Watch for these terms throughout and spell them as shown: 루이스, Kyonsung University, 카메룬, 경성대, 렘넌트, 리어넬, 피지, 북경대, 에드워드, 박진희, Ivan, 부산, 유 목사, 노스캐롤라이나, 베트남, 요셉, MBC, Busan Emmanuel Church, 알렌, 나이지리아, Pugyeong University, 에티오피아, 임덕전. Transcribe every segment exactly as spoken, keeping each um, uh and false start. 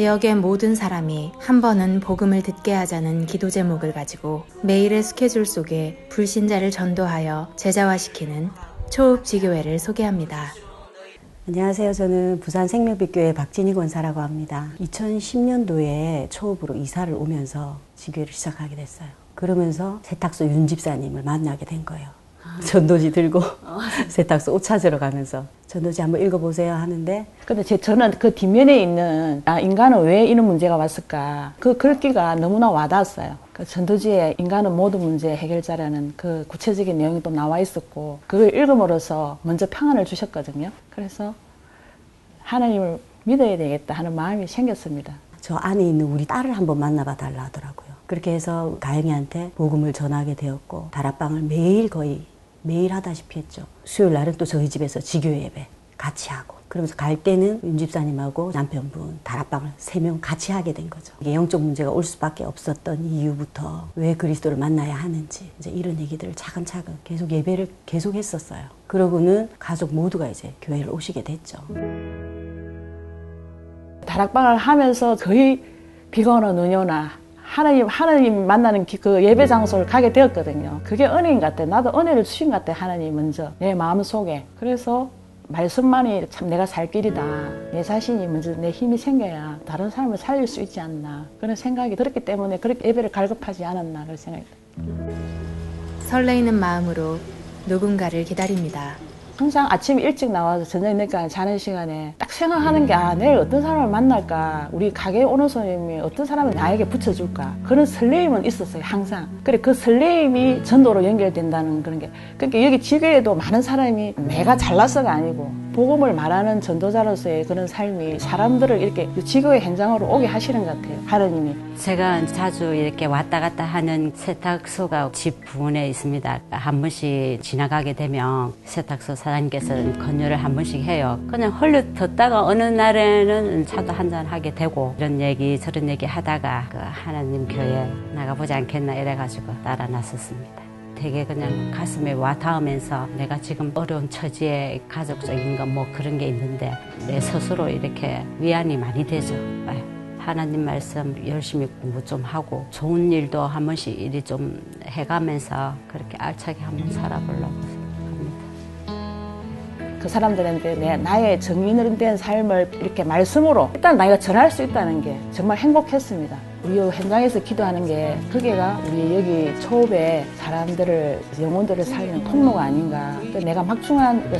지역의 모든 사람이 한 번은 복음을 듣게 하자는 기도 제목을 가지고 매일의 스케줄 속에 불신자를 전도하여 제자화시키는 초읍지교회를 소개합니다. 안녕하세요. 저는 부산 생명빛교회 박진희 권사라고 합니다. 이천십 년도에 초읍으로 이사를 오면서 지교회를 시작하게 됐어요. 그러면서 세탁소 윤 집사님을 만나게 된 거예요. 아. 전도지 들고 세탁소 옷 찾으러 가면서 전도지 한번 읽어보세요 하는데, 근데 제 저는 그 뒷면에 있는 아 인간은 왜 이런 문제가 왔을까 그 글귀가 너무나 와닿았어요. 그 전도지에 인간은 모든 문제 해결자라는 그 구체적인 내용이 또 나와 있었고, 그걸 읽음으로써 먼저 평안을 주셨거든요. 그래서 하나님을 믿어야 되겠다 하는 마음이 생겼습니다. 저 안에 있는 우리 딸을 한번 만나봐 달라 하더라고요. 그렇게 해서 가영이한테 복음을 전하게 되었고, 다락방을 매일 거의 매일 하다시피 했죠. 수요일 날은 또 저희 집에서 지교회 예배 같이 하고, 그러면서 갈 때는 윤 집사님하고 남편분 다락방을 세 명 같이 하게 된 거죠. 이게 영적 문제가 올 수밖에 없었던 이유부터 왜 그리스도를 만나야 하는지 이제 이런 얘기들을 차근차근 계속 예배를 계속 했었어요. 그러고는 가족 모두가 이제 교회를 오시게 됐죠. 다락방을 하면서 거의 비가 오나 눈이 오나 하나님, 하나님 만나는 그 예배 장소를 가게 되었거든요. 그게 은혜인 것 같아. 나도 은혜를 주신 것 같아. 하나님 먼저. 내 마음속에. 그래서 말씀만이 참 내가 살 길이다. 내 자신이 먼저 내 힘이 생겨야 다른 사람을 살릴 수 있지 않나. 그런 생각이 들었기 때문에 그렇게 예배를 갈급하지 않았나. 그런 생각이 들어요. 설레이는 마음으로 누군가를 기다립니다. 항상 아침 일찍 나와서 저녁 늦게 자는 시간에 딱 생각하는 게, 아, 내일 어떤 사람을 만날까, 우리 가게에 오는 손님이 어떤 사람을 나에게 붙여줄까, 그런 설레임은 있었어요 항상. 그래, 그 설레임이 전도로 연결된다는 그런 게. 그러니까 여기 지교에도 많은 사람이 내가 잘나서가 아니고 복음을 말하는 전도자로서의 그런 삶이 사람들을 이렇게 지교의 현장으로 오게 하시는 것 같아요 하나님이. 제가 자주 이렇게 왔다 갔다 하는 세탁소가 집 부근에 있습니다. 한 번씩 지나가게 되면 세탁소 사 사장님께서는 권유를 한 번씩 해요. 그냥 헐려 듣다가 어느 날에는 차도 한잔 하게 되고, 이런 얘기 저런 얘기 하다가 그 하나님 교회 나가보지 않겠나 이래가지고 따라 나섰습니다. 되게 그냥 가슴에 와닿으면서 내가 지금 어려운 처지에 가족적인 거 뭐 그런 게 있는데 내 스스로 이렇게 위안이 많이 되죠. 하나님 말씀 열심히 공부 좀 하고 좋은 일도 한 번씩 일이 좀 해가면서 그렇게 알차게 한번 살아보려고. 그 사람들한테 내, 나의 정인으로 된 삶을 이렇게 말씀으로 일단 나이가 전할 수 있다는 게 정말 행복했습니다. 우리 현장에서 기도하는 게 그게가 우리 여기 초읍에 사람들을, 영혼들을 살리는 통로가 아닌가. 내가 막중한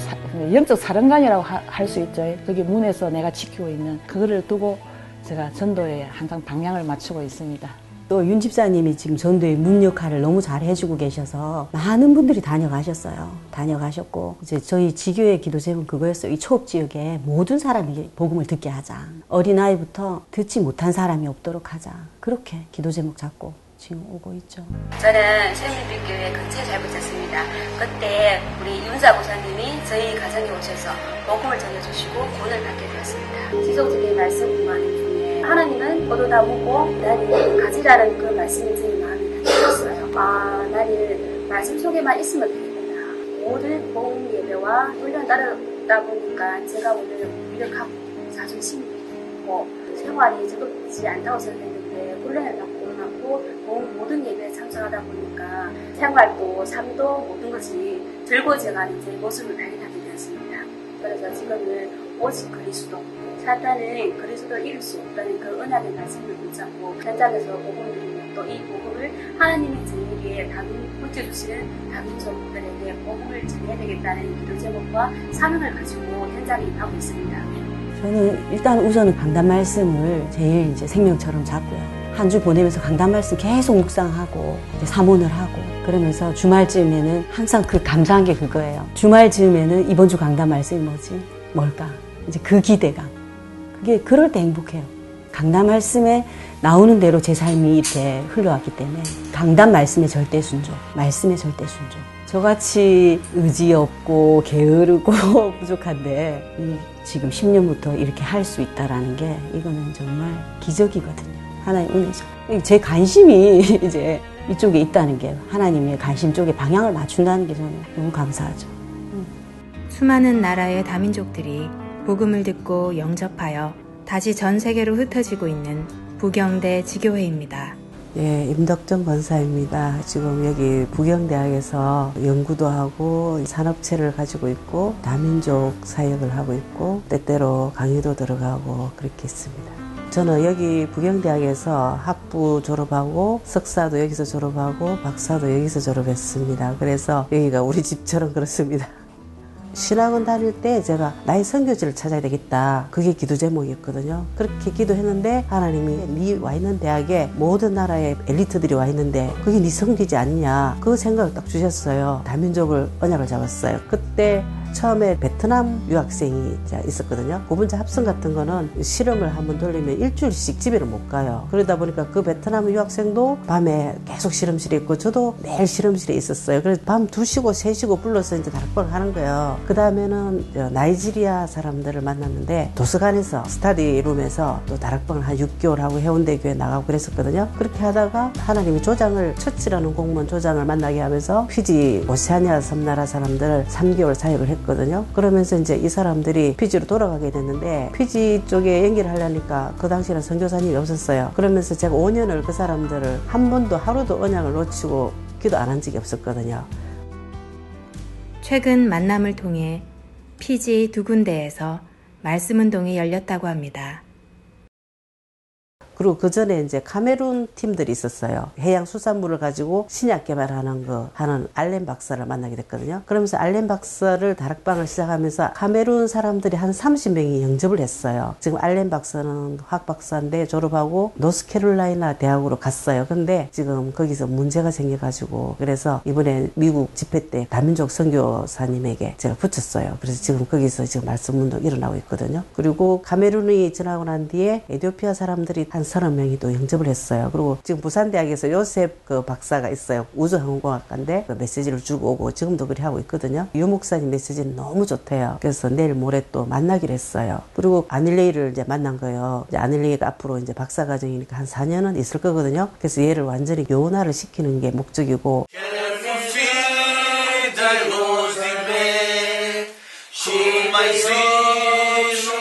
영적 사령관이라고 할 수 있죠. 거기 문에서 내가 지키고 있는 그거를 두고 제가 전도에 항상 방향을 맞추고 있습니다. 또 윤 집사님이 지금 전도의 문 역할을 너무 잘 해주고 계셔서 많은 분들이 다녀가셨어요. 다녀가셨고 이제 저희 지교의 기도 제목은 그거였어요. 이 초읍 지역에 모든 사람이 복음을 듣게 하자. 어린아이부터 듣지 못한 사람이 없도록 하자. 그렇게 기도 제목 잡고 지금 오고 있죠. 저는 새누리교회 근처에 잘 붙였습니다. 그때 우리 윤사 목사님이 저희 가정에 오셔서 복음을 전해주시고 구원을 받게 되었습니다. 지속적인 말씀뿐만 하나님은 모두 다 보고 나를 가지라는 그 말씀이 제 마음에 닿았어요. 아, 나를 말씀 속에만 있으면 되겠구나. 모든 보험 예배와 훈련 따르다 보니까 제가 오늘 무력하고 자존심이 있고 생활이 즐겁지 않다고 생각했는데, 훈련을 다 고원하고 보험 모든 예배에 참석하다 보니까 생활도 삶도 모든 것이 들고 제가는 제 모습을 발견하게 되었습니다. 그래서 지금은 오직 그리스도, 사탄은 그리스도 이룰 수 없다는 그 은하의 말씀을 붙잡고 현장에서 복음을 드리고, 또 이 복음을 하나님의 진리에 담은 붙여주시는 다른 종들에게 복음을 전해야 되겠다는 기도 제목과 사명을 가지고 현장에 임하고 있습니다. 저는 일단 우선은 강단 말씀을 제일 이제 생명처럼 잡고요. 한 주 보내면서 강단 말씀 계속 묵상하고 이제 사문을 하고, 그러면서 주말쯤에는 항상 그 감사한 게 그거예요. 주말쯤에는 이번 주 강단 말씀이 뭐지? 뭘까? 이제 그 기대감. 그게 그럴 때 행복해요. 강단 말씀에 나오는 대로 제 삶이 이렇게 흘러왔기 때문에 강단 말씀의 절대 순종, 말씀의 절대 순종. 저같이 의지 없고 게으르고 부족한데 이 지금 십 년부터 이렇게 할 수 있다라는 게 이거는 정말 기적이거든요. 하나님 은혜죠. 제 관심이 이제 이쪽에 있다는 게, 하나님의 관심 쪽에 방향을 맞춘다는 게 저는 너무 감사하죠. 응. 수많은 나라의 다민족들이 복음을 듣고 영접하여 다시 전 세계로 흩어지고 있는 북경대 지교회입니다. 예, 임덕전 권사입니다. 지금 여기 북경대학에서 연구도 하고 산업체를 가지고 있고 다민족 사역을 하고 있고 때때로 강의도 들어가고 그렇게 있습니다. 저는 여기 북경대학에서 학부 졸업하고 석사도 여기서 졸업하고 박사도 여기서 졸업했습니다. 그래서 여기가 우리 집처럼 그렇습니다. 신학원 다닐 때 제가 나의 선교지를 찾아야 되겠다, 그게 기도 제목이었거든요. 그렇게 기도했는데 하나님이 네 와 있는 대학에 모든 나라의 엘리트들이 와 있는데 그게 네 선교지 아니냐, 그 생각을 딱 주셨어요. 다민족을 언약을 잡았어요. 그때 처음에 베트남 유학생이 있었거든요. 고분자 합성 같은 거는 실험을 한번 돌리면 일주일씩 집에를 못 가요. 그러다 보니까 그 베트남 유학생도 밤에 계속 실험실에 있고 저도 매일 실험실에 있었어요. 그래서 밤 두 시고 세 시고 불러서 이제 다락방을 하는 거예요. 그 다음에는 나이지리아 사람들을 만났는데 도서관에서 스터디룸에서 또 다락방을 한 육 개월 하고 해운대 교회 나가고 그랬었거든요. 그렇게 하다가 하나님이 조장을, 처치라는 공무원 조장을 만나게 하면서 피지 오세아니아 섬나라 사람들 삼 개월 사역을 했고 거든요. 그러면서 이제 이 사람들이 피지로 돌아가게 됐는데 피지 쪽에 연결하려니까 그 당시에는 선교사님이 없었어요. 그러면서 제가 오 년을 그 사람들을 한 번도 하루도 언약을 놓치고 기도 안 한 적이 없었거든요. 최근 만남을 통해 피지 두 군데에서 말씀운동이 열렸다고 합니다. 그리고 그 전에 이제 카메룬 팀들이 있었어요. 해양 수산물을 가지고 신약 개발하는 거 하는 알렌 박사를 만나게 됐거든요. 그러면서 알렌 박사를 다락방을 시작하면서 카메룬 사람들이 한 삼십 명이 영접을 했어요. 지금 알렌 박사는 화학 박사인데 졸업하고 노스캐롤라이나 대학으로 갔어요. 근데 지금 거기서 문제가 생겨가지고 그래서 이번에 미국 집회 때 다민족 선교사님에게 제가 붙였어요. 그래서 지금 거기서 지금 말씀운동 일어나고 있거든요. 그리고 카메룬이 지나고 난 뒤에 에티오피아 사람들이 한 서른 명이 또 영접을 했어요. 그리고 지금 부산대학에서 요셉 그 박사가 있어요. 우주항공학과인데 그 메시지를 주고 오고 지금도 그렇게 하고 있거든요. 유 목사님 메시지는 너무 좋대요. 그래서 내일 모레 또 만나기로 했어요. 그리고 아닐레이를 이제 만난 거예요. 이제 아닐레이가 앞으로 이제 박사과정이니까 한 사 년은 있을 거거든요. 그래서 얘를 완전히 요원화를 시키는 게 목적이고.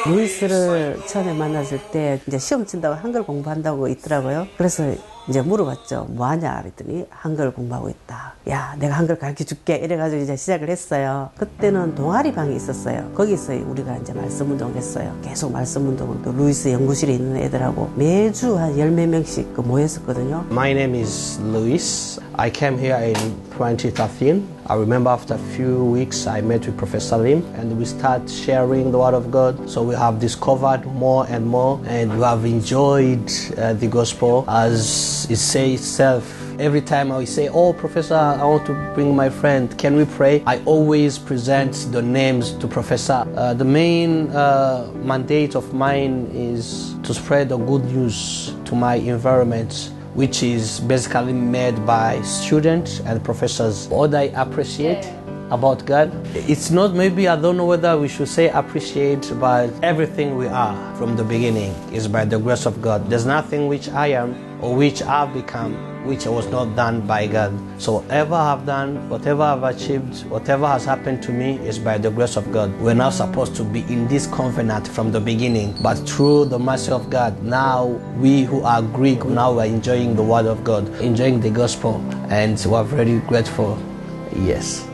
루이스를 처음에 만났을 때 이제 시험 친다고 한글 공부한다고 있더라고요. 그래서 이제 물어봤죠. 뭐하냐 그랬더니 한글 공부하고 있다. 야, 내가 한글 가르쳐 줄게. 이래가지고 이제 시작을 했어요. 그때는 동아리 방이 있었어요. 거기서 우리가 이제 말씀 운동을 했어요. 계속 말씀 운동을 또 루이스 연구실에 있는 애들하고 매주 한 열 몇 명씩 모였었거든요. My name is Luis. I came here in twenty thirteen. I remember after a few weeks I met with Professor Lim and we start sharing the Word of God. So we have discovered more and more and we have enjoyed uh, the Gospel as it says itself. Every time I say, oh, Professor, I want to bring my friend, can we pray? I always present the names to Professor. Uh, the main uh, mandate of mine is to spread the good news to my environment, which is basically made by students and professors. What I appreciate about God, it's not maybe, I don't know whether we should say appreciate, but everything we are from the beginning is by the grace of God. There's nothing which I am or which I've become which was not done by God. So whatever I've done, whatever I've achieved, whatever has happened to me is by the grace of God. We're not supposed to be in this covenant from the beginning, but through the mercy of God, now we who are Greek, now we're enjoying the Word of God, enjoying the Gospel, and we're very grateful. Yes.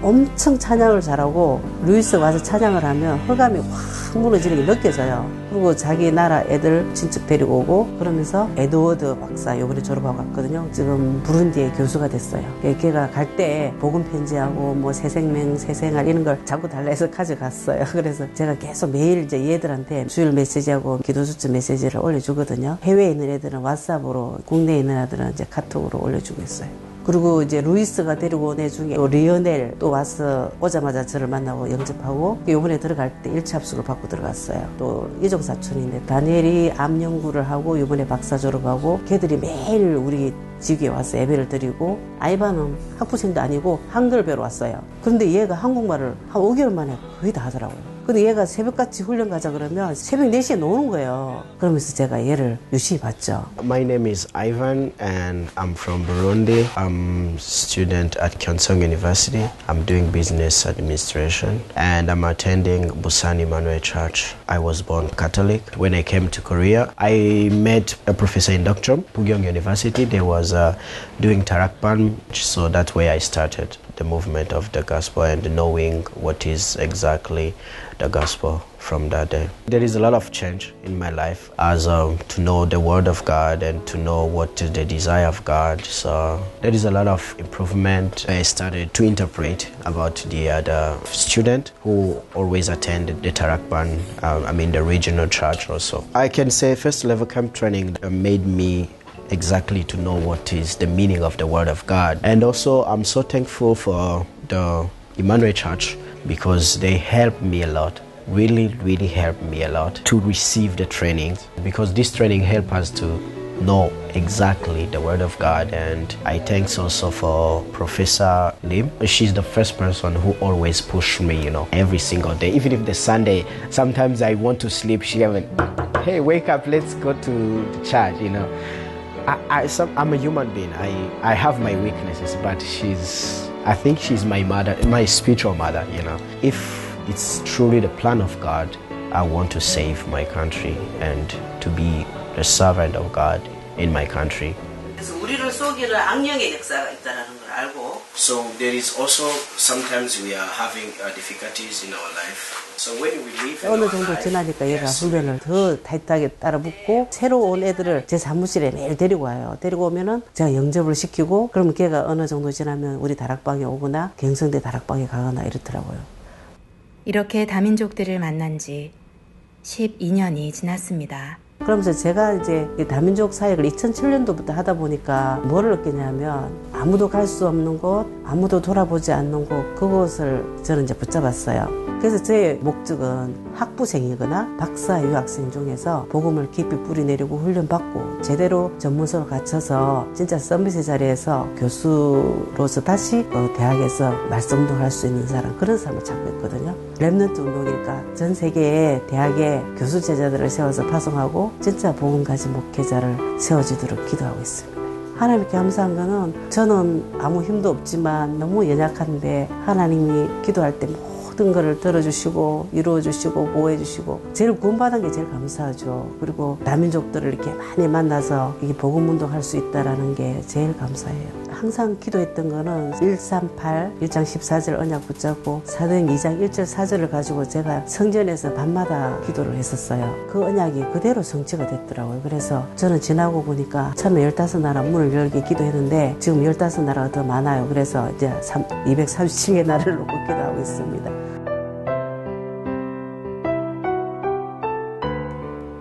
엄청 찬양을 잘하고 루이스 와서 찬양을 하면 흑암이 확 무너지는 게 느껴져요. 그리고 자기 나라 애들 친척 데리고 오고 그러면서 에드워드 박사 요번에 졸업하고 갔거든요. 지금 부룬디의 교수가 됐어요. 걔가 갈 때 복음 편지하고 뭐 새생명, 새생활 이런 걸 자꾸 달라 해서 가져갔어요. 그래서 제가 계속 매일 이제 얘들한테 주일 메시지하고 기도수첩 메시지를 올려주거든요. 해외에 있는 애들은 왓삽으로, 국내에 있는 애들은 이제 카톡으로 올려주고 있어요. 그리고 이제 루이스가 데리고 온 애 중에 또 리어넬 또 와서 오자마자 저를 만나고 영접하고 요번에 들어갈 때 일 차 합숙을 받고 들어갔어요. 또 이종사촌인데 다니엘이 암 연구를 하고 요번에 박사 졸업하고 걔들이 매일 우리 지교에 와서 예배를 드리고 아이반은 학부생도 아니고 한글 배우러 왔어요. 그런데 얘가 한국말을 한 오 개월 만에 거의 다 하더라고요. 근데 얘가 새벽같이 훈련 가자 그러면 새벽 네 시에 노는 거예요. 그러면서 제가 얘를 유심히 봤죠. My name is Ivan and I'm from Burundi. I'm a student at Kyonsung University. I'm doing business administration and I'm attending Busan Emmanuel Church. I was born Catholic. When I came to Korea, I met a professor in Doctrum, Pugyeong University. They was uh, doing Tarakpan, so that's where I started the movement of the gospel and knowing what is exactly the gospel from that day. There is a lot of change in my life as um, to know the word of God and to know what is the desire of God. So there is a lot of improvement. I started to interpret about the other student who always attended the Tarakpan, um, I mean the regional church also. I can say first level camp training made me exactly to know what is the meaning of the word of God. And also I'm so thankful for the Emmanuel Church because they helped me a lot. Really, really helped me a lot to receive the training because this training helped us to know exactly the word of God. And I thanks also for Professor Lim. She's the first person who always pushed me, you know, every single day. Even if the Sunday, sometimes I want to sleep, she went, hey, wake up, let's go to the church, you know. I, I, some, I'm a human being. I, I have my weaknesses, but she's, I think she's my mother, my spiritual mother, you know. If it's truly the plan of God, I want to save my country and to be the servant of God in my country. So there is also sometimes we are having uh, difficulties in our life. 어느 정도 지나니까 얘가 훈련을 더 타이트하게 따라붙고 새로운 애들을 제 사무실에 매일 데리고 와요. 데리고 오면은 제가 영접을 시키고 그럼 걔가 어느 정도 지나면 우리 다락방에 오거나 경성대 다락방에 가거나 이렇더라고요. 이렇게 다민족들을 만난 지 십이 년이 지났습니다. 그러면서 제가 이제 다민족 사역을 이천칠 년도부터 하다 보니까 뭐를 느끼냐면 아무도 갈 수 없는 곳, 아무도 돌아보지 않는 곳, 그곳을 저는 이제 붙잡았어요. 그래서 제 목적은 학부생이거나 박사 유학생 중에서 복음을 깊이 뿌리내리고 훈련받고 제대로 전문성을 갖춰서 진짜 서밋의 자리에서 교수로서 다시 그 대학에서 말씀도 할 수 있는 사람, 그런 사람을 찾고 있거든요. 렘넌트 운동이니까 전 세계의 대학에 교수 제자들을 세워서 파송하고 진짜 복음 가진 목회자를 세워주도록 기도하고 있습니다. 하나님께 감사한 거는 저는 아무 힘도 없지만 너무 연약한데 하나님이 기도할 때 모든 것을 들어주시고 이루어주시고 보호해주시고 제일 구원받은 게 제일 감사하죠. 그리고 다민족들을 이렇게 많이 만나서 이게 복음 운동할 수 있다는 게 제일 감사해요. 항상 기도했던 거는 일 삼 팔, 일 장 십사 절 언약 붙잡고 사도행 이 장 일 절 사 절을 가지고 제가 성전에서 밤마다 기도를 했었어요. 그 언약이 그대로 성취가 됐더라고요. 그래서 저는 지나고 보니까 처음에 열다섯 나라 문을 열기 기도했는데 지금 열다섯 나라가 더 많아요. 그래서 이제 이백삼십칠 개 나라를 놓고 기도하고 있습니다.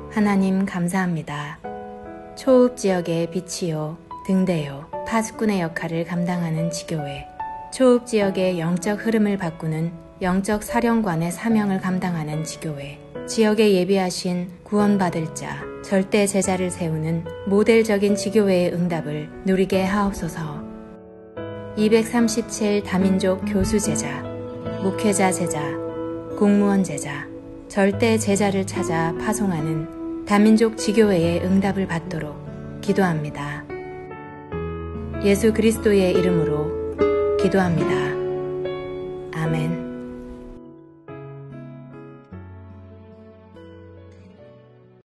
하나님 감사합니다. 초읍 지역의 빛이요, 등대요, 파수꾼의 역할을 감당하는 지교회, 초읍 지역의 영적 흐름을 바꾸는 영적 사령관의 사명을 감당하는 지교회, 지역에 예비하신 구원받을 자, 절대 제자를 세우는 모델적인 지교회의 응답을 누리게 하옵소서. 이백삼십칠 다민족 교수 제자, 목회자 제자, 공무원 제자, 절대 제자를 찾아 파송하는 다민족 지교회의 응답을 받도록 기도합니다. 예수 그리스도의 이름으로 기도합니다. 아멘.